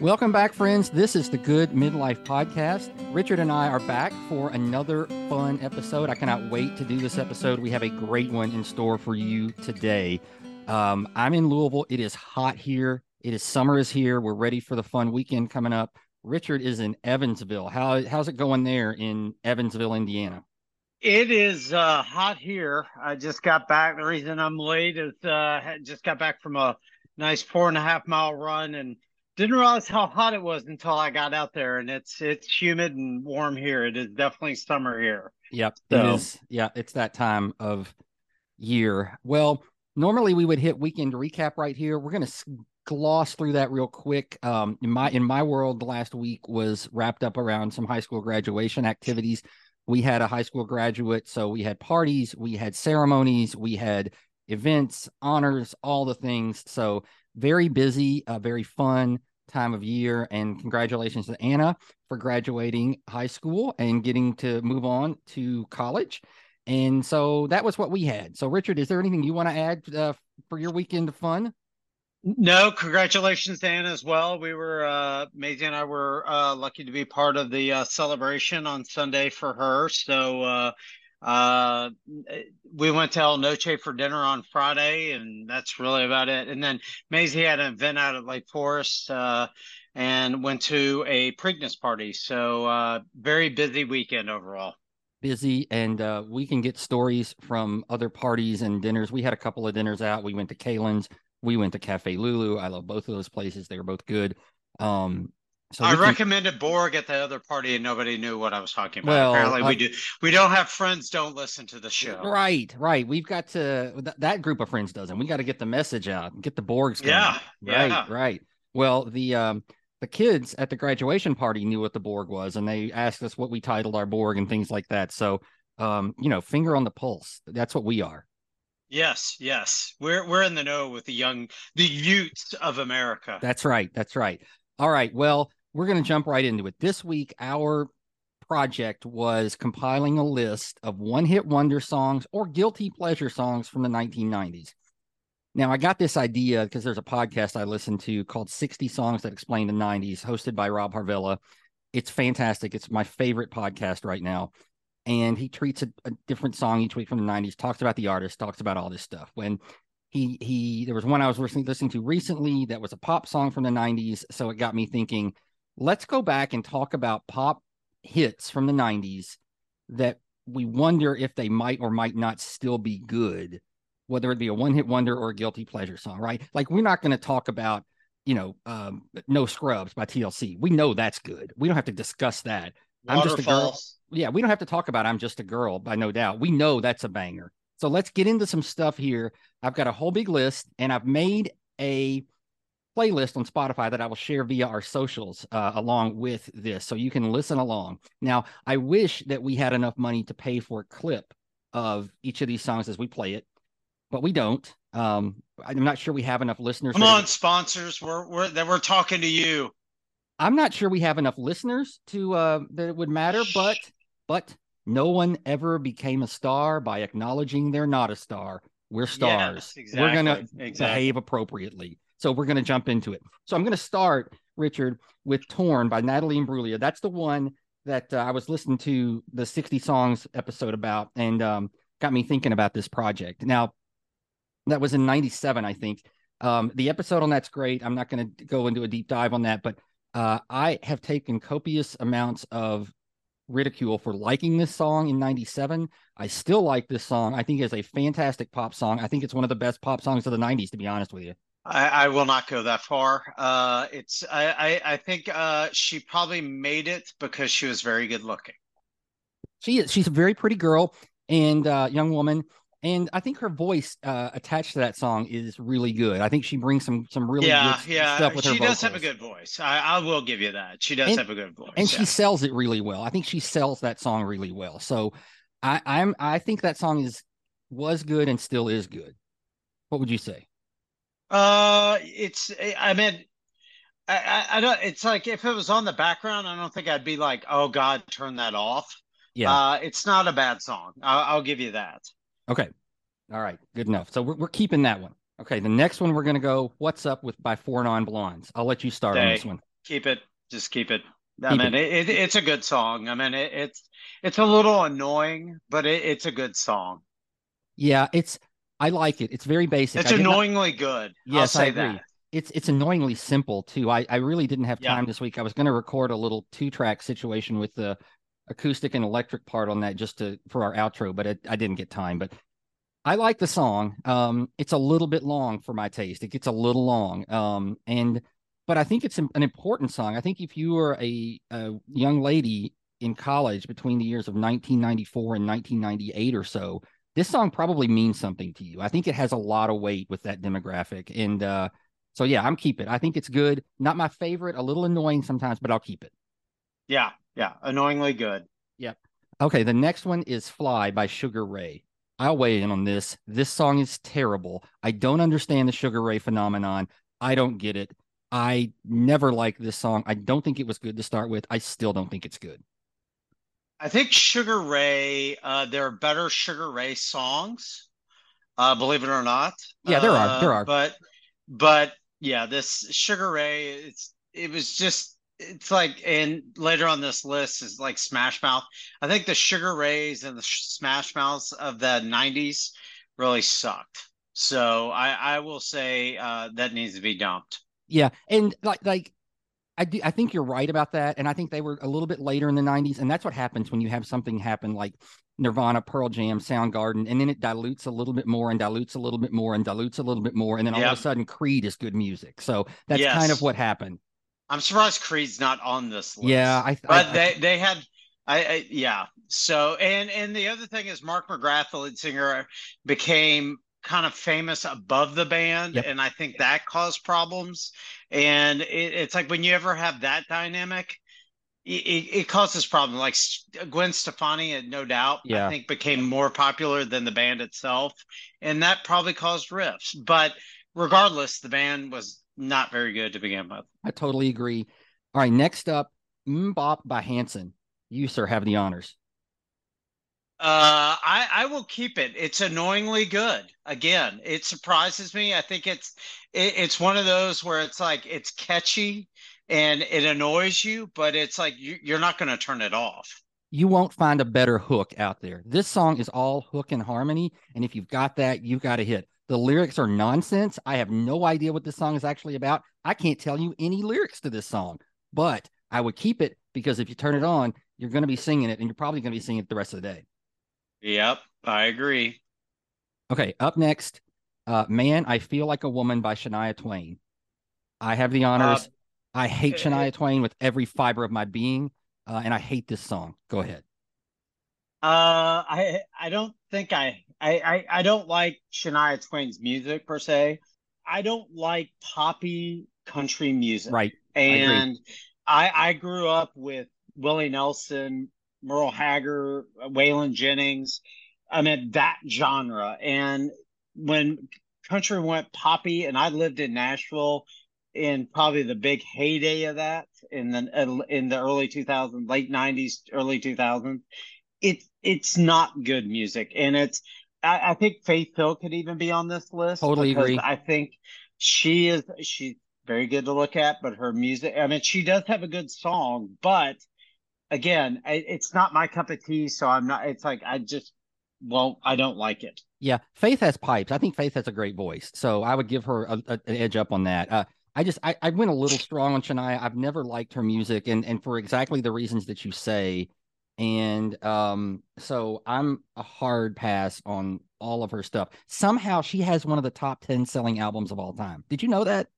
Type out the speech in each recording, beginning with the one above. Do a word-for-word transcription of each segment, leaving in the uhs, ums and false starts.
Welcome back, friends. This is the Good Midlife Podcast. Richard and I are back for another fun episode. I cannot wait to do this episode. We have a great one in store for you today. Um, I'm in Louisville. It is hot here. It is summer is here. We're ready for the fun weekend coming up. Richard is in Evansville. How how's it going there in Evansville, Indiana? It is uh, hot here. I just got back. The reason I'm late is uh, just got back from a nice four and a half mile run and didn't realize how hot it was until I got out there, and it's it's humid and warm here. It is definitely summer here. Yep, so. It is. Yeah, it's that time of year. Well, normally we would hit weekend recap right here. We're going to gloss through that real quick. Um, in my in my world, the last week was wrapped up around some high school graduation activities. We had a high school graduate, so we had parties, we had ceremonies, we had events, honors, all the things. So very busy, uh, very fun time of year, and congratulations to Anna for graduating high school and getting to move on to college. And so that was what we had. So Richard, is there anything you want to add uh, for your weekend of fun? No, congratulations to Anna as well. We were, uh, Maisie and I were uh, lucky to be part of the uh, celebration on Sunday for her. So uh, uh, we went to El Noche for dinner on Friday, and that's really about it. And then Maisie had an event out at Lake Forest uh, and went to a Preakness party. So uh, very busy weekend overall. Busy, and uh, we can get stories from other parties and dinners. We had a couple of dinners out. We went to Kalen's. We went to Cafe Lulu. I love both of those places. They were both good. Um, so I recommended can... Borg at the other party, and nobody knew what I was talking about. Well, apparently, uh, we do. We don't have friends. Don't listen to the show. Right, right. We've got to th- that group of friends doesn't. We got to get the message out and get the Borgs going. Yeah, right, yeah. right. Well, the um, the kids at the graduation party knew what the Borg was, and they asked us what we titled our Borg and things like that. So, um, you know, finger on the pulse. That's what we are. Yes, yes. We're we're in the know with the young, the youths of America. That's right. That's right. All right. Well, we're going to jump right into it. This week, our project was compiling a list of one-hit wonder songs or guilty pleasure songs from the nineteen nineties. Now, I got this idea because there's a podcast I listened to called sixty Songs That Explain the nineties, hosted by Rob Harvella. It's fantastic. It's my favorite podcast right now. And he treats a, a different song each week from the nineties, talks about the artist, talks about all this stuff. When he, he, there was one I was listening, listening to recently that was a pop song from the nineties. So it got me thinking, let's go back and talk about pop hits from the nineties that we wonder if they might or might not still be good, whether it be a one-hit wonder or a guilty pleasure song, right? Like, we're not going to talk about, you know, um, No Scrubs by T L C. We know that's good. We don't have to discuss that. Waterfalls. I'm just a girl. Yeah, we don't have to talk about I'm Just a Girl by No Doubt. We know that's a banger. So let's get into some stuff here. I've got a whole big list, and I've made a playlist on Spotify that I will share via our socials uh, along with this, so you can listen along. Now, I wish that we had enough money to pay for a clip of each of these songs as we play it, but we don't. Um, I'm not sure we have enough listeners. Come on, to- sponsors. We're, we're, that we're talking to you. I'm not sure we have enough listeners to uh, that it would matter, but... But no one ever became a star by acknowledging they're not a star. We're stars. Yes, exactly. We're going to exactly. behave appropriately. So we're going to jump into it. So I'm going to start, Richard, with Torn by Natalie Imbruglia. That's the one that uh, I was listening to the sixty Songs episode about, and um, got me thinking about this project. Now, that was in ninety-seven, I think. Um, the episode on that's great. I'm not going to go into a deep dive on that, but uh, I have taken copious amounts of ridicule for liking this song in ninety-seven. I still like this song. I think it's a fantastic pop song. I think it's one of the best pop songs of the nineties, to be honest with you. I, I will not go that far. Uh, it's I, I, I think uh, she probably made it because she was very good looking. She is. She's a very pretty girl and uh, young woman. And I think her voice uh, attached to that song is really good. I think she brings some some really yeah, good yeah. stuff with her vocals. She does have a good voice. I, I will give you that. She does and, have a good voice. And yeah. she sells it really well. I think she sells that song really well. So I, I'm I think that song is was good and still is good. What would you say? Uh, it's I mean I, I, I don't it's like if it was on the background, I don't think I'd be like, oh God, turn that off. Yeah. Uh, it's not a bad song. I, I'll give you that. Okay. All right. Good enough. So we're we're keeping that one. Okay. The next one we're going to go What's Up With by Four Non Blondes. I'll let you start Dang. on this one. keep it. Just keep it. I keep mean, it. It, it, it's a good song. I mean, it, it's it's a little annoying, but it, it's a good song. Yeah, it's. I like it. It's very basic. It's annoyingly not, good. Yes, I'll say I agree. That. It's it's annoyingly simple too. I, I really didn't have time yeah. this week. I was going to record a little two track situation with the acoustic and electric part on that just to for our outro, but it, I didn't get time. But I like the song. Um, it's a little bit long for my taste. It gets a little long. Um, and but I think it's an important song. I think if you were a, a young lady in college between the years of nineteen ninety-four and nineteen ninety-eight or so, this song probably means something to you. I think it has a lot of weight with that demographic. And uh, so, yeah, I'm keep it. I think it's good. Not my favorite, a little annoying sometimes, but I'll keep it. Yeah. Yeah. Annoyingly good. Yep. Okay. The next one is Fly by Sugar Ray. I'll weigh in on this. This song is terrible. I don't understand the Sugar Ray phenomenon. I don't get it. I never liked this song. I don't think it was good to start with. I still don't think it's good. I think Sugar Ray, uh, there are better Sugar Ray songs, uh, believe it or not. Yeah, there are. There are. Uh, but, but yeah, this Sugar Ray, it's it was just, it's like, and later on this list is like Smash Mouth. I think the Sugar Rays and the Smash Mouths of the nineties really sucked. So I, I will say uh, that needs to be dumped. Yeah, and like like. I do. I think you're right about that. And I think they were a little bit later in the nineties. And that's what happens when you have something happen like Nirvana, Pearl Jam, Soundgarden, and then it dilutes a little bit more and dilutes a little bit more and dilutes a little bit more. And then all yeah. of a sudden Creed is good music. So that's yes. kind of what happened. I'm surprised Creed's not on this list. Yeah. I, but I, I, they, they had, I, I yeah. So, and, and the other thing is Mark McGrath, the lead singer, became kind of famous above the band. Yep. And I think that caused problems. And it, it's like when you ever have that dynamic, it, it causes problems. Like Gwen Stefani, No Doubt, yeah. I think became more popular than the band itself. And that probably caused rifts. But regardless, the band was not very good to begin with. I totally agree. All right, next up, Mbop by Hanson. You, sir, have the honors. Uh, I, I will keep it. It's annoyingly good. Again, it surprises me. I think it's it, it's one of those where it's like it's catchy and it annoys you, but it's like you, you're not going to turn it off. You won't find a better hook out there. This song is all hook and harmony, and if you've got that, you've got a hit. The lyrics are nonsense. I have no idea what this song is actually about. I can't tell you any lyrics to this song, but I would keep it because if you turn it on, you're going to be singing it, and you're probably going to be singing it the rest of the day. Yep, I agree. Okay, up next, uh, Man, I Feel Like a Woman by Shania Twain. I have the honors. Uh, I hate it, Shania it, Twain with every fiber of my being, uh, and I hate this song. Go ahead. Uh, I I don't think I, I, I, I don't like Shania Twain's music, per se. I don't like poppy country music. Right, and I, I, I grew up with Willie Nelson, Merle Haggard, Waylon Jennings. I mean, that genre. And when country went poppy, and I lived in Nashville in probably the big heyday of that in the in the early two thousands, late nineties, early two thousands, it it's not good music. And it's I, I think Faith Hill could even be on this list. Totally agree. I think she is she's very good to look at, but her music, I mean, she does have a good song, but again, it's not my cup of tea, so I'm not. It's like I just, well, I don't like it. Yeah, Faith has pipes. I think Faith has a great voice, so I would give her a, a, an edge up on that. Uh, I just, I, I went a little strong on Shania. I've never liked her music, and and for exactly the reasons that you say. And um, so I'm a hard pass on all of her stuff. Somehow she has one of the top ten selling albums of all time. Did you know that?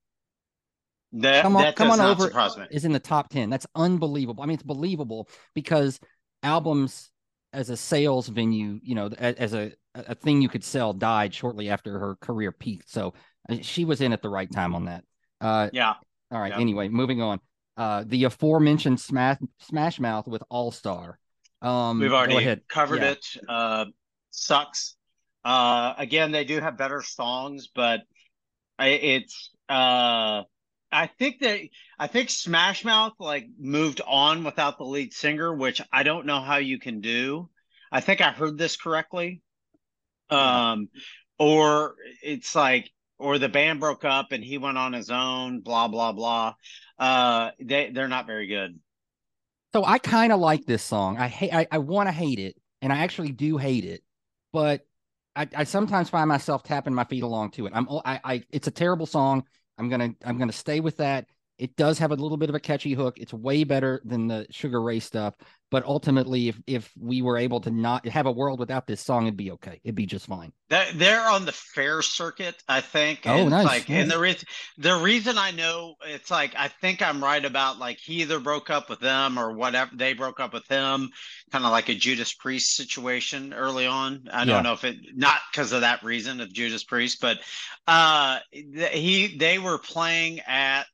That, come on, that come on over is in the top ten. That's unbelievable. I mean, it's believable because albums as a sales venue, you know, as a, a thing you could sell, died shortly after her career peaked. So she was in at the right time on that. Uh, yeah. All right. Yeah. Anyway, moving on. Uh, the aforementioned Smash, Smash Mouth with All Star. Um, We've already covered yeah. it. Uh, sucks. Uh, again, they do have better songs, but it's. Uh, I think that I think Smash Mouth like moved on without the lead singer, which I don't know how you can do. I think I heard this correctly. Um, or it's like or the band broke up and he went on his own, blah, blah, blah. Uh, they, they're not very good. So I kind of like this song. I hate, I, I want to hate it, and I actually do hate it, but I, I sometimes find myself tapping my feet along to it. I'm, I, I, it's a terrible song. I'm gonna, I'm gonna stay with that. It does have a little bit of a catchy hook. It's way better than the Sugar Ray stuff. But ultimately, if if we were able to not have a world without this song, it'd be okay. It'd be just fine. That, they're on the fair circuit, I think. Oh, and nice. Like, nice. And the re- the reason I know, it's like, I think I'm right about, like, he either broke up with them or whatever. They broke up with him, kind of like a Judas Priest situation early on. I yeah. don't know if it, not because of that reason of Judas Priest, but uh, th- he they were playing at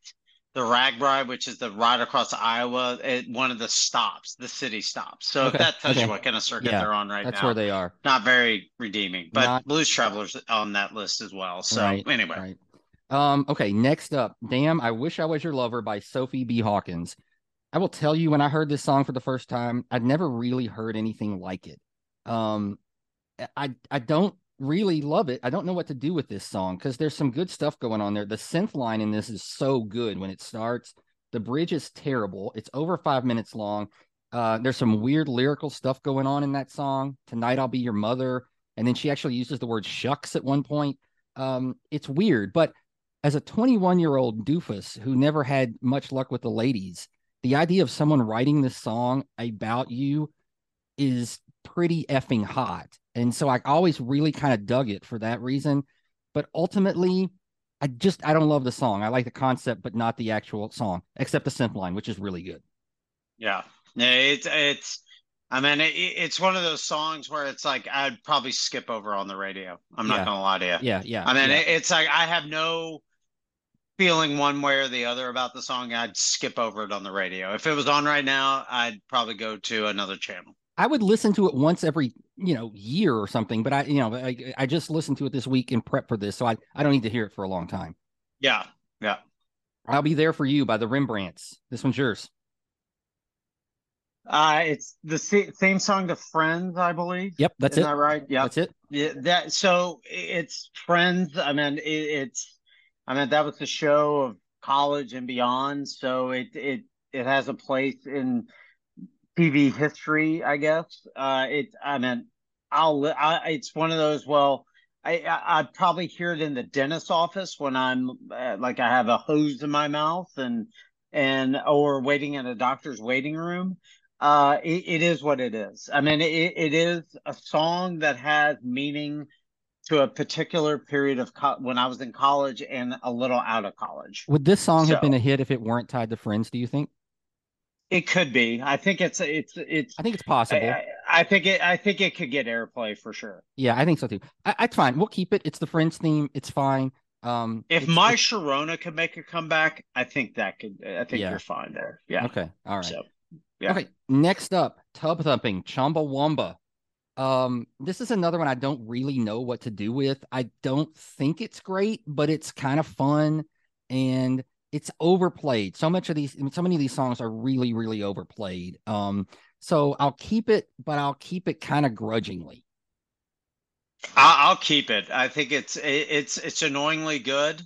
the Rag Bride, which is the ride across Iowa, at one of the stops, the city stops. So okay. if that tells okay. you what kind of circuit yeah. they're on right That's now. That's where they are. Not very redeeming, but Not- Blues Traveler's on that list as well. So right. anyway. Right. Um, okay, next up, Damn, I Wish I Was Your Lover by Sophie B. Hawkins. I will tell you, when I heard this song for the first time, I'd never really heard anything like it. Um, I I don't really love it. I don't know what to do with this song, because there's some good stuff going on there. The synth line in this is so good when it starts. The bridge is terrible. It's over five minutes long. Uh, there's some weird lyrical stuff going on in that song. Tonight I'll Be Your Mother. And then she actually uses the word shucks at one point. Um, it's weird, but as a twenty-one-year-old doofus who never had much luck with the ladies, the idea of someone writing this song about you is pretty effing hot. And so I always really kind of dug it for that reason. But ultimately, I just, I don't love the song. I like the concept, but not the actual song, except the synth line, which is really good. Yeah. It's, it's, I mean, it, it's one of those songs where it's like, I'd probably skip over on the radio. I'm not yeah. going to lie to you. Yeah. Yeah. I mean, yeah. It, it's like, I have no feeling one way or the other about the song. I'd skip over it on the radio. If it was on right now, I'd probably go to another channel. I would listen to it once every, you know, year or something, but I, you know, I, I just listened to it this week in prep for this, so I, I don't need to hear it for a long time. Yeah, yeah. I'll Be There For You by The Rembrandts. This one's yours. Uh, it's the theme song to Friends, I believe. Yep, that's it. Is that right? Yeah, that's it. Yeah, that. So it's Friends. I mean, it, it's, I mean, that was the show of college and beyond. So it it it has a place in T V history, I guess. Uh, it, I mean, I'll, I, it's one of those, well, I, I, I probably hear it in the dentist's office when I'm uh, like, I have a hose in my mouth and, and, or waiting in a doctor's waiting room. Uh, it, it is what it is. I mean, it, it is a song that has meaning to a particular period of co- when I was in college and a little out of college. Would this song so. have been a hit if it weren't tied to Friends, do you think? It could be. I think it's it's it's. I think it's possible. I, I think it. I think it could get airplay for sure. Yeah, I think so too. I, I fine. We'll keep it. It's the Friends theme. It's fine. Um, if My it's... Sharona could make a comeback, I think that could. I think yeah. you're fine there. Yeah. Okay. All right. So, yeah. Okay. Next up, Tub Thumping, Chumbawamba. Um, this is another one I don't really know what to do with. I don't think it's great, but it's kind of fun and it's overplayed. So much of these, so many of these songs are really, really overplayed. Um, so I'll keep it, but I'll keep it kind of grudgingly. I'll keep it. I think it's it's it's annoyingly good.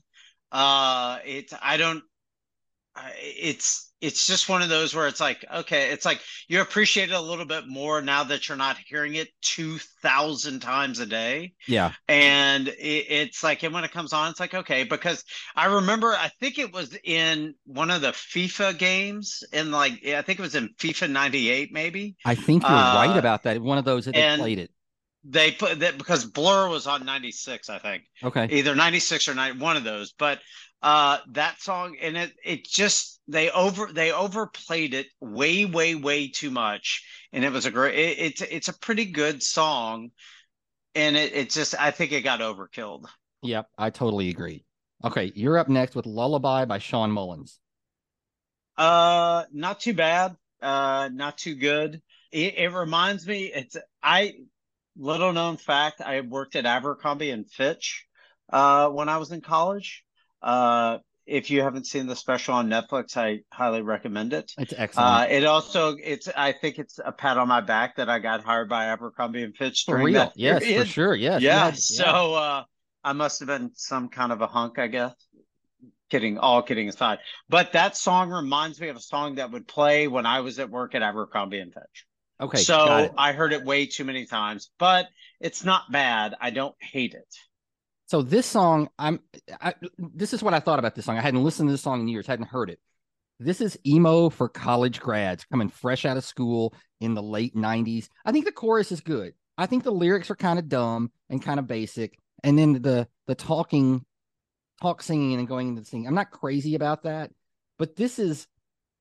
Uh, it's I don't. It's it's just one of those where it's like, okay, it's like you appreciate it a little bit more now that you're not hearing it two thousand times a day. Yeah. And it, it's like, and when it comes on, it's like, okay, because I remember, I think it was in one of the FIFA games in like, I think it was in FIFA ninety-eight, maybe. I think you're uh, right about that. One of those that they played it. They put that because Blur was on ninety-six, I think. Okay. Either ninety-six or nine, one of those, but uh that song, and it it just they over they overplayed it way way way too much, and it was a great it, it's it's a pretty good song, and it it's just I think it got overkilled. Yep, I totally agree. Okay, you're up next with Lullaby by Sean Mullins. Uh, not too bad. Uh, not too good. It, it reminds me. It's I little known fact. I worked at Abercrombie and Fitch uh, when I was in college. Uh, if you haven't seen the special on Netflix, I highly recommend it. It's excellent. Uh, it also, it's, I think it's a pat on my back that I got hired by Abercrombie and Fitch. For real. Yes, for sure. Yes. Yeah. Yes. So, uh, I must have been some kind of a hunk, I guess. Kidding, all kidding aside. But that song reminds me of a song that would play when I was at work at Abercrombie and Fitch. Okay, so I heard it way too many times, but it's not bad. I don't hate it. So this song, I'm. I, this is what I thought about this song. I hadn't listened to this song in years. Hadn't heard it. This is emo for college grads coming fresh out of school in the late nineties. I think the chorus is good. I think the lyrics are kind of dumb and kind of basic. And then the the talking, talk singing and going into the singing. I'm not crazy about that, but this is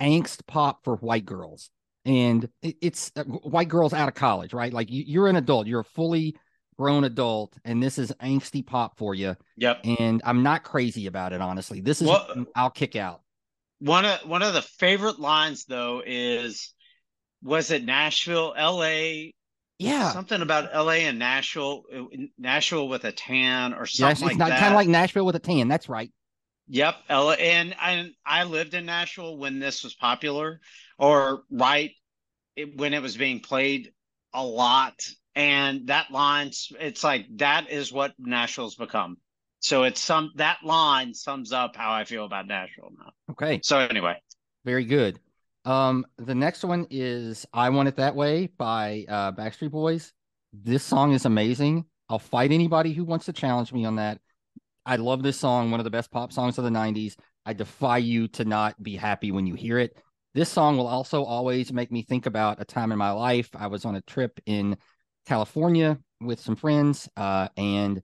angst pop for white girls. And it's white girls out of college, right? Like you're an adult, you're a fully grown adult, and this is angsty pop for you. Yep. And I'm not crazy about it, honestly. This is well, I'll kick out. One of one of the favorite lines though is, was it Nashville, L A? Yeah, something about L A and Nashville, Nashville with a tan or something yeah, it's like not, that. Kind of like Nashville with a tan. That's right. Yep. L A, and I, I lived in Nashville when this was popular, or right it, when it was being played a lot. And that line, it's like, that is what Nashville's become. So it's some, that line sums up how I feel about Nashville now. Okay. So anyway. Very good. Um, the next one is I Want It That Way by uh, Backstreet Boys. This song is amazing. I'll fight anybody who wants to challenge me on that. I love this song, one of the best pop songs of the nineties. I defy you to not be happy when you hear it. This song will also always make me think about a time in my life. I was on a trip in California with some friends, uh, and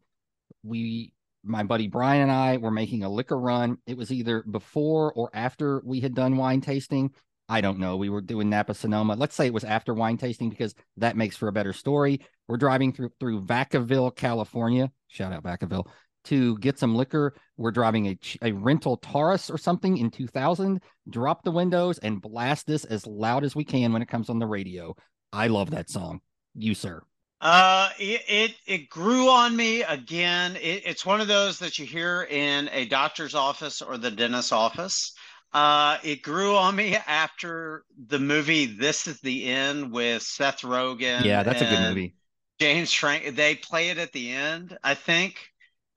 we, my buddy Brian and I were making a liquor run. It was either before or after we had done wine tasting. I don't know. We were doing Napa Sonoma. Let's say it was after wine tasting because that makes for a better story. We're driving through, through Vacaville, California. Shout out Vacaville. To get some liquor. We're driving a, a rental Taurus or something in two thousand, drop the windows and blast this as loud as we can when it comes on the radio. I love that song. You, sir. Uh, it, it, it grew on me again. It, it's one of those that you hear in a doctor's office or the dentist's office. Uh, it grew on me after the movie This Is the End with Seth Rogen. Yeah, that's a good movie. James Franco. They play it at the end, I think.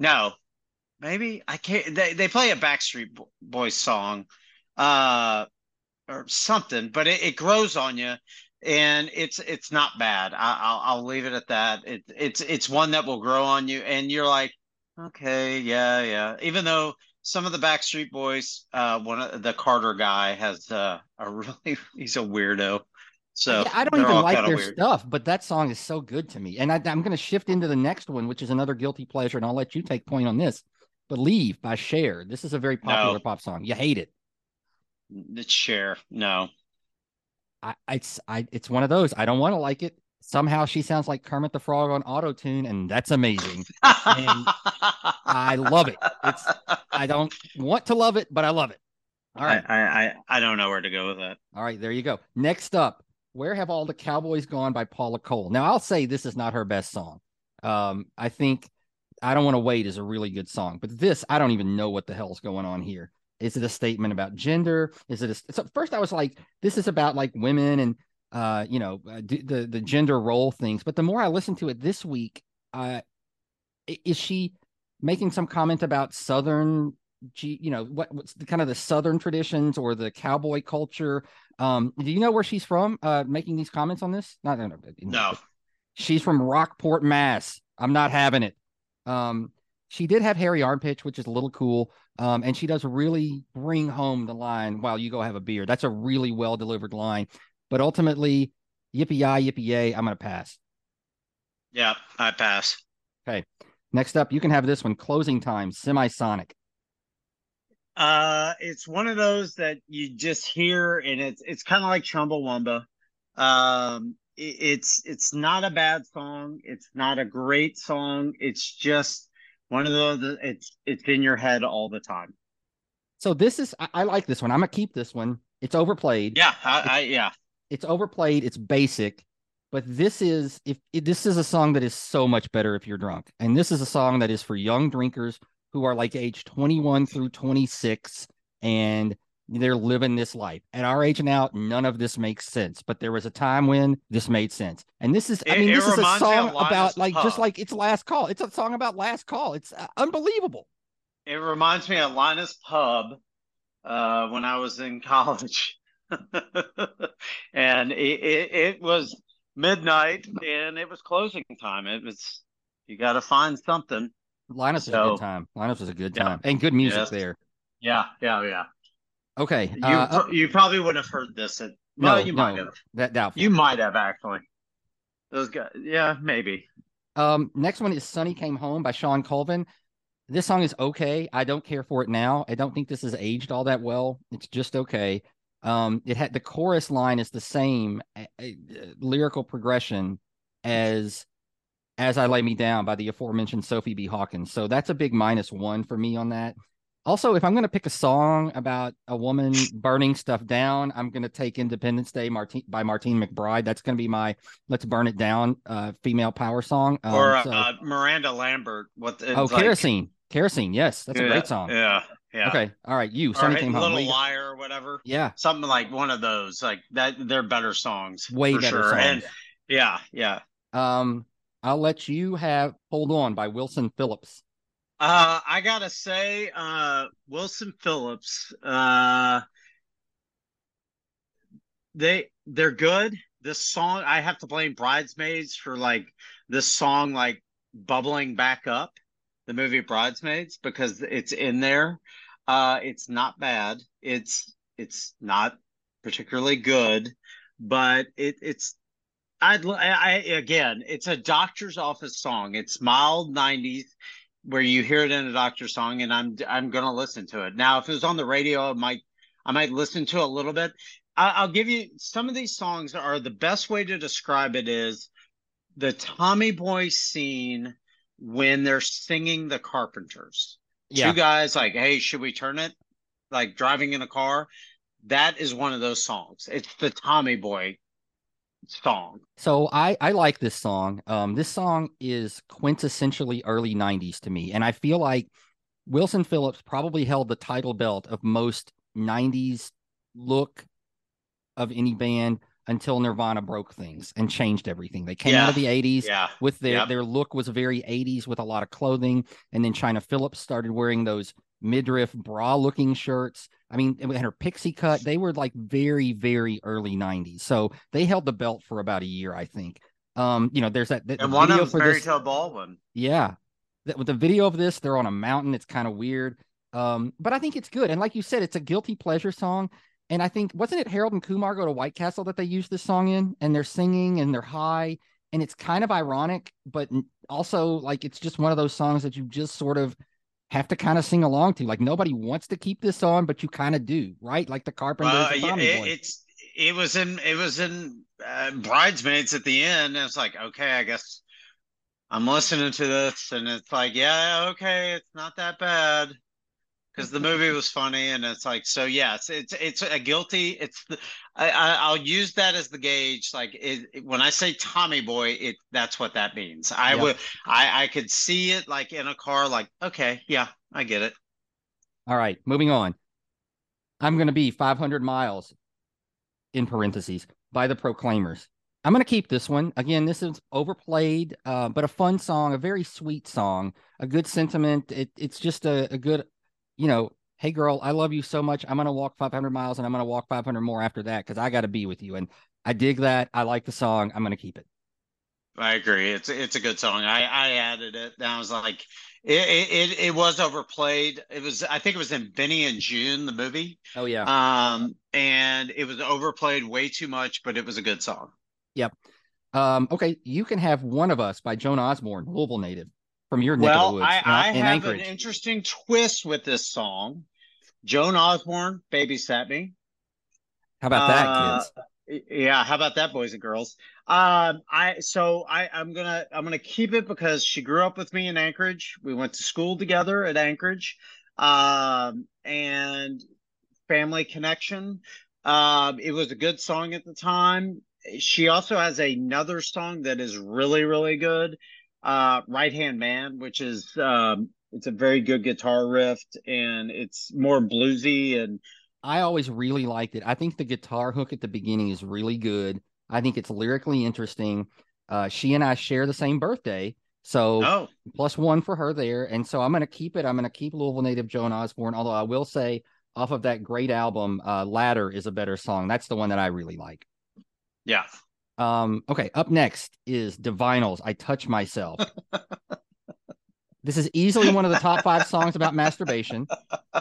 No, maybe I can't. They they play a Backstreet Boys song, uh, or something, but it, it grows on you, and it's it's not bad. I, I'll I'll leave it at that. It it's it's one that will grow on you, and you're like, okay, yeah, yeah. Even though some of the Backstreet Boys, uh, one of the Carter guy has uh, a really he's a weirdo. So yeah, I don't even like their weird. stuff, but that song is so good to me. And I, I'm going to shift into the next one, which is another guilty pleasure, and I'll let you take point on this. Believe by Cher. This is a very popular no. pop song. You hate it. It's Cher. No. I, it's, I, it's one of those. I don't want to like it. Somehow she sounds like Kermit the Frog on auto-tune, and that's amazing. And I love it. It's I don't want to love it, but I love it. All right. I, I, I don't know where to go with that. All right. There you go. Next up. Where Have All the Cowboys Gone by Paula Cole. Now, I'll say this is not her best song. Um, I think I Don't Want to Wait is a really good song. But this, I don't even know what the hell's going on here. Is it a statement about gender? Is it a... So first I was like, this is about like women and, uh, you know, d- the, the gender role things. But the more I listened to it this week, uh, is she making some comment about Southern... G, you know, what, what's the kind of the Southern traditions or the cowboy culture? Um, do you know where she's from? Uh, making these comments on this? Not, no, no, no. She's from Rockport, Mass. I'm not having it. Um, she did have hairy armpits, which is a little cool. Um, and she does really bring home the line, "Wow, you go have a beer." That's a really well delivered line. But ultimately, yippee yi, yippee yay, I'm gonna pass. Yeah, I pass. Okay. Next up, you can have this one. Closing Time, Semisonic. Uh, it's one of those that you just hear, and it's it's kind of like Chumbawamba. Um, it, it's it's not a bad song. It's not a great song. It's just one of those. It's it's in your head all the time. So this is I, I like this one. I'm gonna keep this one. It's overplayed. Yeah, I, I yeah. It's overplayed. It's basic, but this is if it, this is a song that is so much better if you're drunk, and this is a song that is for young drinkers who are like age twenty-one through twenty-six, and they're living this life. At our age now, none of this makes sense. But there was a time when this made sense. And this is, I mean, it, it this is a song a about like, pub. just like it's Last Call. It's a song about Last Call. It's uh, unbelievable. It reminds me of Linus Pub uh, when I was in college. And it, it, it was midnight and it was closing time. It was, you got to find something. Linus so, was a good time. Linus was a good time. Yeah, and good music yes. there. Yeah, yeah, yeah. Okay. You, uh, you probably wouldn't have heard this. At, no, well, you no, might have. That doubtful. You might have, actually. Those guys, yeah, maybe. Um, next one is Sonny Came Home by Sean Colvin. This song is okay. I don't care for it now. I don't think this has aged all that well. It's just okay. Um, it had the chorus line is the same uh, uh, lyrical progression as As I Lay Me Down by the aforementioned Sophie B. Hawkins. So that's a big minus one for me on that. Also, if I'm going to pick a song about a woman burning stuff down, I'm going to take Independence Day Marti- by Martine McBride. That's going to be my Let's Burn It Down uh, female power song. Um, or uh, so, uh, Miranda Lambert. What? Oh, like... Kerosene. Kerosene, yes. That's yeah, a great song. Yeah, yeah. Okay, all right, you. Sonny right, Came Home. Little Liar or whatever. Yeah. Something like one of those. Like that. They're better songs. Way for better sure. songs. And, yeah, yeah. Um. I'll let you have Hold On by Wilson Phillips. Uh, I got to say, uh, Wilson Phillips, uh, they, they're good. This song, I have to blame Bridesmaids for like this song, like bubbling back up, the movie Bridesmaids, because it's in there. Uh, it's not bad. It's, it's not particularly good, but it it's, I'd, I again, it's a doctor's office song. It's mild nineties, where you hear it in a doctor's song, and I'm I'm gonna listen to it now. If it was on the radio, I might I might listen to it a little bit. I, I'll give you some of these songs are the best way to describe it is the Tommy Boy scene when they're singing the Carpenters. Yeah. Two guys like, hey, should we turn it? Like driving in a car. That is one of those songs. It's the Tommy Boy song. So I, I like this song. Um, this song is quintessentially early nineties to me. And I feel like Wilson Phillips probably held the title belt of most nineties look of any band until Nirvana broke things and changed everything. They came yeah. out of the eighties yeah. with their, yeah. their look was very eighties with a lot of clothing. And then China Phillips started wearing those midriff bra looking shirts. I mean, and her pixie cut, they were like very, very early nineties. So they held the belt for about a year, I think. Um, you know, there's that. The, and one of them's Mary Tyler Baldwin. Yeah. The, with the video of this, they're on a mountain. It's kind of weird. Um, but I think it's good. And like you said, it's a guilty pleasure song. And I think, wasn't it Harold and Kumar Go to White Castle that they used this song in? And they're singing and they're high. And it's kind of ironic, but also like, it's just one of those songs that you just sort of have to kind of sing along to. Like nobody wants to keep this on, but you kind of do, right? Like the Carpenters. Uh, yeah, it, it's it was in it was in uh, Bridesmaids at the end. And it's like, okay, I guess I'm listening to this, and it's like, yeah, okay, it's not that bad because the movie was funny, and it's like, so yes, it's it's a guilty. It's the, I, I I'll use that as the gauge. Like it, when I say Tommy Boy, it that's what that means. I yep. would I I could see it like in a car. Like okay, yeah, I get it. All right, moving on. I'm gonna be five hundred miles in parentheses by the Proclaimers. I'm gonna keep this one again. This is overplayed, uh, but a fun song, a very sweet song, a good sentiment. It it's just a, a good. You know, hey girl, I love you so much. I'm going to walk five hundred miles and I'm going to walk five hundred more after that because I got to be with you. And I dig that. I like the song. I'm going to keep it. I agree. It's it's a good song. I, I added it. And I was like, it, it it was overplayed. It was, I think it was in Benny and June, the movie. Oh, yeah. Um, and it was overplayed way too much, but it was a good song. Yep. Um, okay. You Can Have One of Us by Joan Osborne, Louisville native. From your neck of the woods, I, I in have Anchorage. An interesting twist with this song. Joan Osborne babysat me. How about uh, that, kids? Yeah, how about that, boys and girls? Um, I so I I'm gonna I'm gonna keep it because she grew up with me in Anchorage. We went to school together at Anchorage, um, and family connection. Um, it was a good song at the time. She also has another song that is really really good. Uh, Right Hand Man, which is um, it's a very good guitar riff, and it's more bluesy and I always really liked it. I think the guitar hook at the beginning is really good. I think it's lyrically interesting. Uh, she and I share the same birthday. So oh. plus one for her there. And so I'm going to keep it. I'm going to keep Louisville native Joan Osborne. Although I will say off of that great album, uh, Ladder is a better song. That's the one that I really like. Yeah. Um, okay. Up next is Divinyls, I Touch Myself. This is easily one of the top five songs about masturbation. Uh,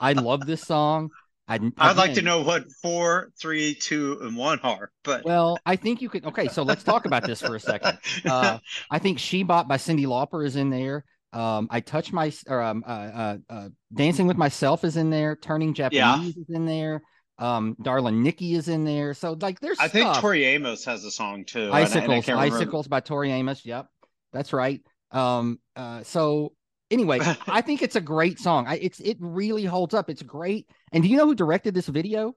I love this song. I, I'd again, like to know what four, three, two, and one are. But well, I think you could. Okay, so let's talk about this for a second. Uh, I think She Bop by Cyndi Lauper is in there. Um, I touch my or um, uh, uh, uh, Dancing with Myself is in there. Turning Japanese yeah. is in there. Um, Darlin' Nikki is in there. So like, there's. I stuff. think Tori Amos has a song too. Icicles, and I, and I Icicles remember. by Tori Amos. Yep, that's right. Um. Uh. So. Anyway, I think it's a great song. I, it's it really holds up. It's great. And do you know who directed this video?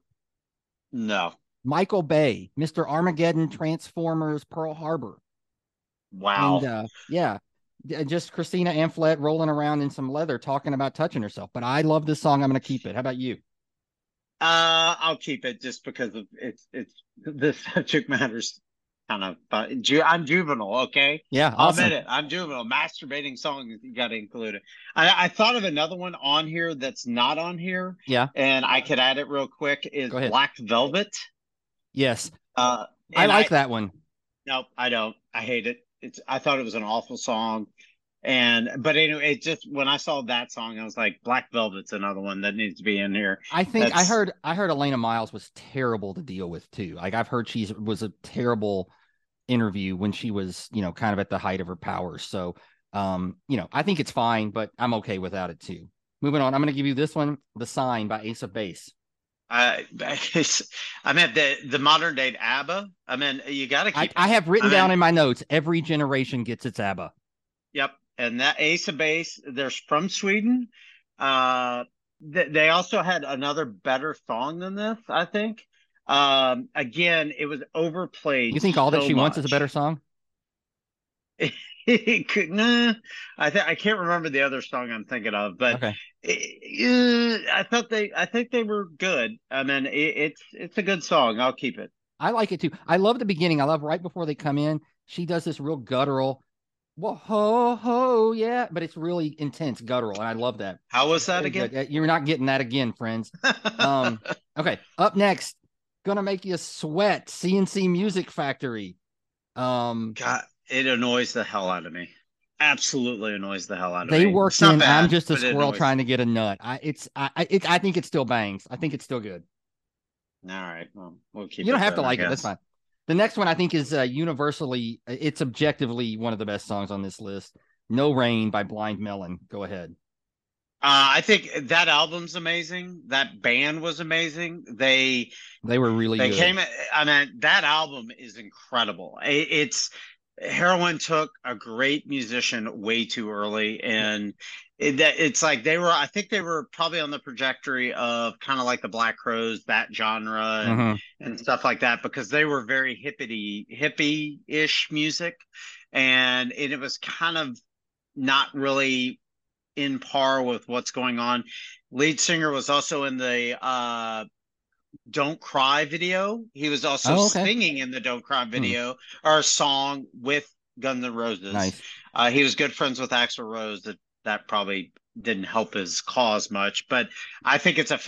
No. Michael Bay, Mister Armageddon, Transformers, Pearl Harbor. Wow. And, uh, yeah. Just Christina Amphlett rolling around in some leather talking about touching herself. But I love this song. I'm going to keep it. How about you? Uh, I'll keep it just because of it's it's the subject matters. Kind of, uh, ju- I'm juvenile, okay? Yeah, awesome. I'll admit it. I'm juvenile. Masturbating song, you got to include it. I, I thought of another one on here that's not on here. Yeah. And I could add it real quick is Black Velvet. Yes. Uh, I like I, that one. Nope, I don't. I hate it. It's. I thought it was an awful song. And but anyway, it just when I saw that song, I was like, Black Velvet's another one that needs to be in here. I think That's... I heard I heard Elena Miles was terrible to deal with too. Like I've heard she was a terrible interview when she was, you know, kind of at the height of her powers. So um, you know, I think it's fine, but I'm okay without it too. Moving on, I'm gonna give you this one, The Sign by Ace of Base. I I mean the the modern day ABBA. I mean you gotta keep I, I have written I down mean... in my notes every generation gets its ABBA. Yep. And that Ace of Base, they're from Sweden. Uh, th- they also had another better song than this, I think. Um, again, it was overplayed. You think All so That She much. Wants is a better song? It could, nah, I th- I can't remember the other song I'm thinking of, but okay. it, uh, I thought they, I think they were good. I mean, it, it's it's a good song. I'll keep it. I like it too. I love the beginning. I love right before they come in. She does this real guttural. Whoa, ho, ho, yeah, but it's really intense guttural, and I love that. How was that again? You're not getting that again, friends. um, okay, up next, Gonna Make You Sweat, C N C Music Factory. Um, God, it annoys the hell out of me. Absolutely annoys the hell out of they me. They worked in bad, I'm Just a Squirrel Trying to Get a Nut. I, it's, I, it, I think it still bangs. I think it's still good. All right, well, we'll keep. You don't have there, to like it. That's fine. The next one I think is uh, universally, it's objectively one of the best songs on this list. No Rain by Blind Melon. Go ahead. Uh, I think that album's amazing. That band was amazing. They they were really they good. Came, I mean, that album is incredible. It, it's Heroin took a great musician way too early, and it, it's like they were. I think they were probably on the trajectory of kind of like the Black Crowes, that genre, and, mm-hmm. and stuff like that, because they were very hippity, hippie-ish music, and it, it was kind of not really in par with what's going on. Lead singer was also in the uh, Don't Cry video. He was also oh, okay. singing in the Don't Cry video hmm. or a song with Guns N' Roses. Nice. Uh, he was good friends with Axl Rose. That that probably didn't help his cause much, but I think it's a,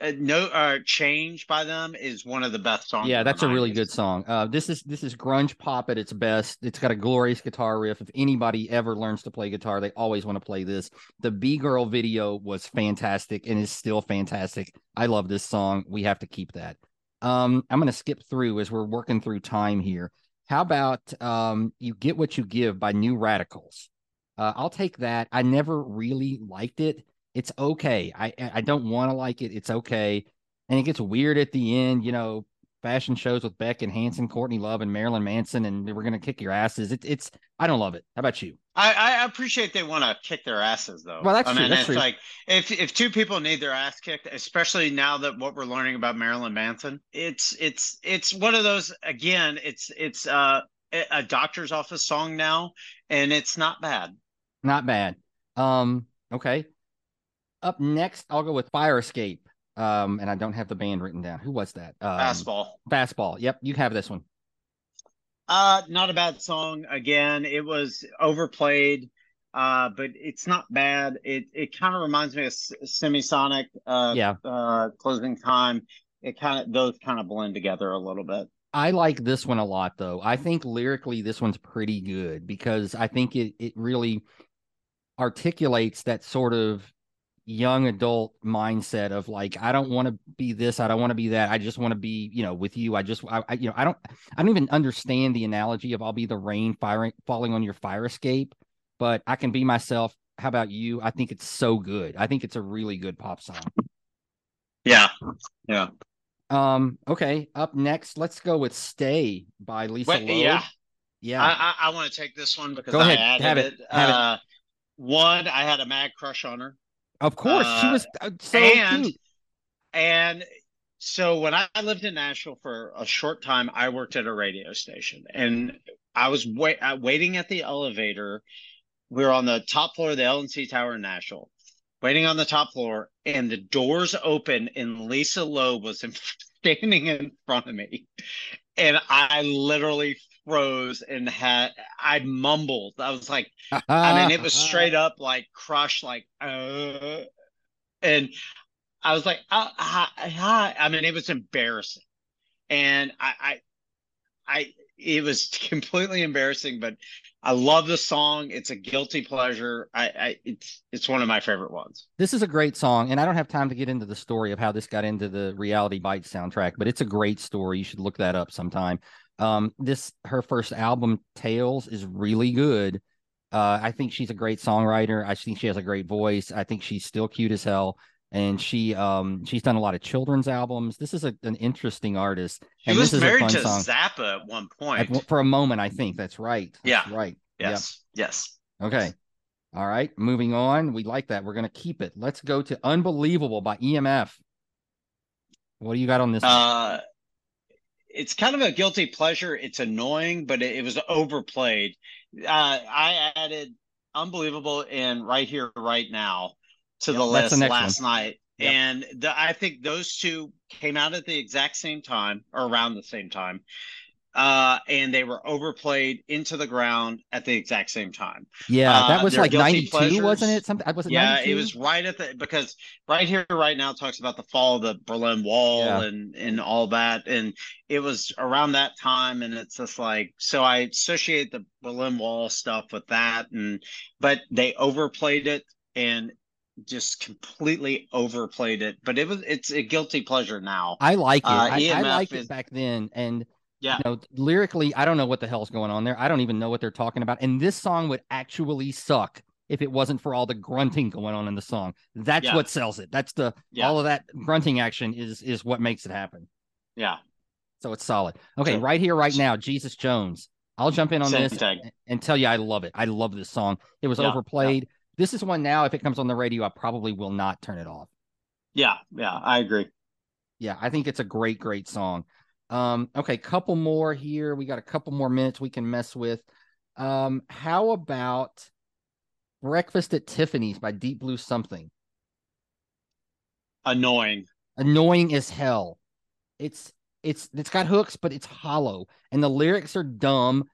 a no uh, Change by them is one of the best songs. Yeah, that's a really good song. Uh, this is this is grunge pop at its best. It's got a glorious guitar riff. If anybody ever learns to play guitar, they always want to play this. The B-Girl video was fantastic and is still fantastic. I love this song. We have to keep that. Um, I'm going to skip through as we're working through time here. How about um, You Get What You Give by New Radicals? Uh, I'll take that. I never really liked it. It's okay. I I don't want to like it. It's okay. And it gets weird at the end, you know, fashion shows with Beck and Hanson, Courtney Love and Marilyn Manson, and we're going to kick your asses. It, it's, I don't love it. How about you? I, I appreciate they want to kick their asses, though. Well, that's I true. Mean, that's it's true. Like if, if two people need their ass kicked, especially now that what we're learning about Marilyn Manson, it's, it's, it's one of those, again, it's, it's uh, a doctor's office song now, and it's not bad. Not bad. Um, okay. Up next, I'll go with Fire Escape Um, and I don't have the band written down. Who was that? Um, Fastball. Fastball. Yep, you have this one. Uh, not a bad song. Again, it was overplayed, uh, but it's not bad. It it kind of reminds me of Semisonic. Uh, yeah. Uh, Closing Time. It kind of those kind of blend together a little bit. I like this one a lot, though. I think lyrically, this one's pretty good because I think it it really articulates that sort of young adult mindset of like, I don't want to be this, I don't want to be that, I just want to be, you know, with you. I just, I, I, you know, I don't, I don't even understand the analogy of I'll be the rain firing, falling on your fire escape, but I can be myself. How about you? I think it's so good. I think it's a really good pop song. Yeah, yeah. Um. Okay. Up next, let's go with "Stay" by Lisa Wait, Loeb. Yeah, yeah. I, I, I want to take this one because go ahead, I added have it. it. Have uh, it. One, I had a mad crush on her. Of course, uh, she was so and, cute. And so when I lived in Nashville for a short time, I worked at a radio station, and I was wait, waiting at the elevator. We were on the top floor of the L and C Tower in Nashville, waiting on the top floor, and the doors open, and Lisa Loeb was in, standing in front of me, and I literally froze and had I mumbled. I was like, I mean, it was straight up like crush, like, uh, and I was like, uh, hi, hi. I mean, it was embarrassing, and I, I, I, it was completely embarrassing. But I love the song. It's a guilty pleasure. I, I, it's it's one of my favorite ones. This is a great song, and I don't have time to get into the story of how this got into the Reality Bites soundtrack, but it's a great story. You should look that up sometime. Um, this her first album, Tales, is really good. Uh, I think she's a great songwriter. I think she has a great voice. I think she's still cute as hell, and she um she's done a lot of children's albums. This is a, an interesting artist. She and was this is married to song. Zappa at one point at, for a moment. I think that's right. That's yeah. Right. Yes. Yep. Yes. Okay. All right. Moving on. We like that. We're gonna keep it. Let's go to Unbelievable by E M F. What do you got on this? Uh. One? It's kind of a guilty pleasure. It's annoying, but it, it was overplayed. Uh, I added Unbelievable and Right Here, Right Now to yep, the list the last one. night. Yep. And the, I think those two came out at the exact same time or around the same time. Uh, and they were overplayed into the ground at the exact same time. Yeah, uh, that was like ninety-two, pleasures. wasn't it? Something. Was it yeah, ninety-two? It was right at the, because Right Here, Right Now talks about the fall of the Berlin Wall yeah. and, and all that. And it was around that time. And it's just like, so I associate the Berlin Wall stuff with that. And, but they overplayed it and just completely overplayed it. But it was, it's a guilty pleasure now. I like it. Uh, I, I liked is, it back then. And yeah, you know, lyrically, I don't know what the hell's going on there. I don't even know what they're talking about. And this song would actually suck if it wasn't for all the grunting going on in the song. That's yeah. what sells it. That's the yeah. all of that grunting action is is what makes it happen. Yeah. So it's solid. Okay, so, Right Here, Right Now, Jesus Jones. I'll jump in on this and, and tell you I love it. I love this song. It was yeah, overplayed. Yeah. This is one now, if it comes on the radio, I probably will not turn it off. Yeah, yeah, I agree. Yeah, I think it's a great, great song. Um, okay, couple more here. We got a couple more minutes we can mess with. Um, how about Breakfast at Tiffany's by Deep Blue Something? Annoying. Annoying as hell. It's it's it's got hooks, but it's hollow, and the lyrics are dumb.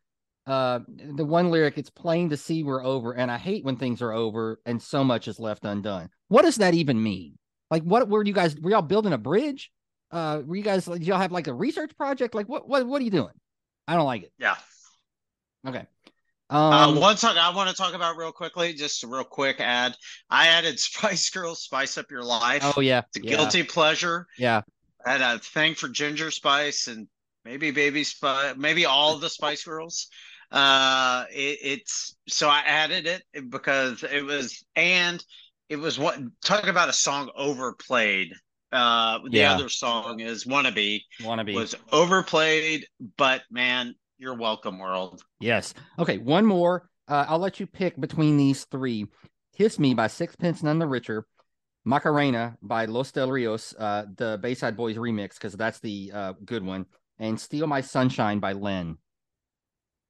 Uh, the one lyric, it's plain to see we're over, and I hate when things are over, and so much is left undone. What does that even mean? Like, what were you guys? Were y'all building a bridge? Uh, were you guys, did y'all have like a research project? Like what, what, what are you doing? I don't like it. Yeah. Okay. Um, uh, one song I want to talk about real quickly, just a real quick ad. I added Spice Girls, Spice Up Your Life. Oh yeah. It's a yeah. guilty pleasure. Yeah. I had a thing for Ginger Spice and maybe Baby Spice, maybe all the Spice Girls. Uh, it, it's, so I added it because it was, and it was what, talk about a song overplayed. Uh, the yeah. other song is Wannabe. Wannabe was overplayed, but man, you're welcome, world. Yes. Okay, one more. Uh, I'll let you pick between these three. Kiss Me by Sixpence None the Richer, Macarena by Los Del Rios, uh, the Bayside Boys remix, because that's the uh, good one, and Steal My Sunshine by Len.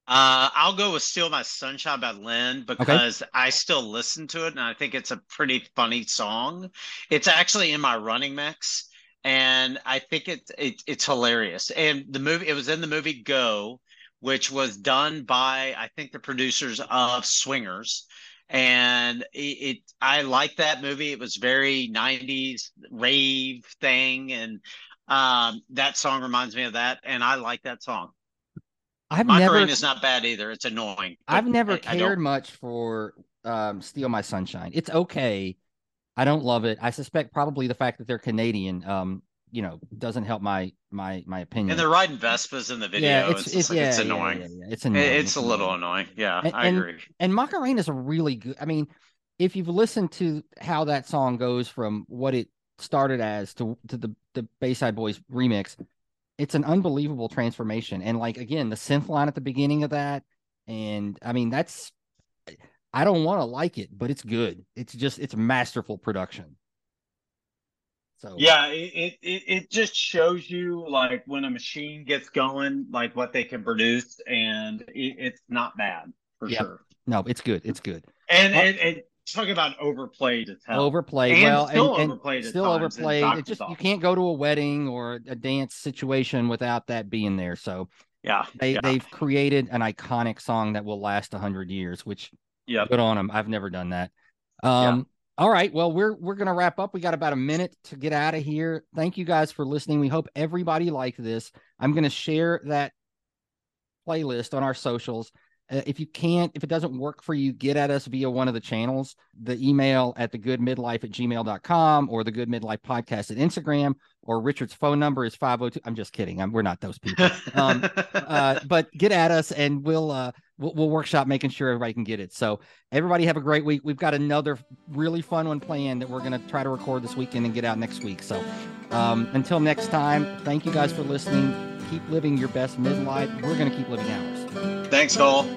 Uh, I'll go with Steal My Sunshine by Len because okay. I still listen to it and I think it's a pretty funny song. It's actually in my running mix and I think it, it it's hilarious. And the movie, it was in the movie Go, which was done by, I think, the producers of Swingers. And it, it I like that movie. It was very nineties rave thing. And um, that song reminds me of that. And I like that song. I've Macarena is not bad either. It's annoying. I've never I, cared I much for um, Steal My Sunshine. It's okay. I don't love it. I suspect probably the fact that they're Canadian, um, you know, doesn't help my my my opinion. And they're riding Vespas in the video. Yeah, it's, it's, it's, like, yeah, it's annoying. Yeah, yeah, yeah. It's annoying. It, it's, it's a annoying. little annoying. Yeah, and, I agree. And, and Macarena is a really good. I mean, if you've listened to how that song goes from what it started as to to the the Bayside Boys remix. It's an unbelievable transformation. And like, again, the synth line at the beginning of that. And I mean, that's, I don't want to like it, but it's good. It's just, it's masterful production. So yeah, it, it, it just shows you like when a machine gets going, like what they can produce and it, it's not bad for yeah. sure. No, it's good. It's good. And well, it, it talk about overplayed as hell. Overplayed, and well, still and, and overplayed. Still overplayed. It just you can't go to a wedding or a dance situation without that being there. So yeah, they yeah. they've created an iconic song that will last a hundred years. Which yeah, good on them. I've never done that. Um. Yeah. All right. Well, we're we're gonna wrap up. We got about a minute to get out of here. Thank you guys for listening. We hope everybody liked this. I'm gonna share that playlist on our socials. If you can't, if it doesn't work for you, get at us via one of the channels, the email at the good midlife at gmail dot com or the Good Midlife Podcast at Instagram, or Richard's phone number is five oh two. I'm just kidding. I'm, we're not those people. um, uh, but get at us and we'll, uh, we'll, we'll workshop making sure everybody can get it. So everybody have a great week. We've got another really fun one planned that we're going to try to record this weekend and get out next week. So um, until next time, thank you guys for listening. Keep living your best midlife. We're going to keep living ours. Thanks, Cole.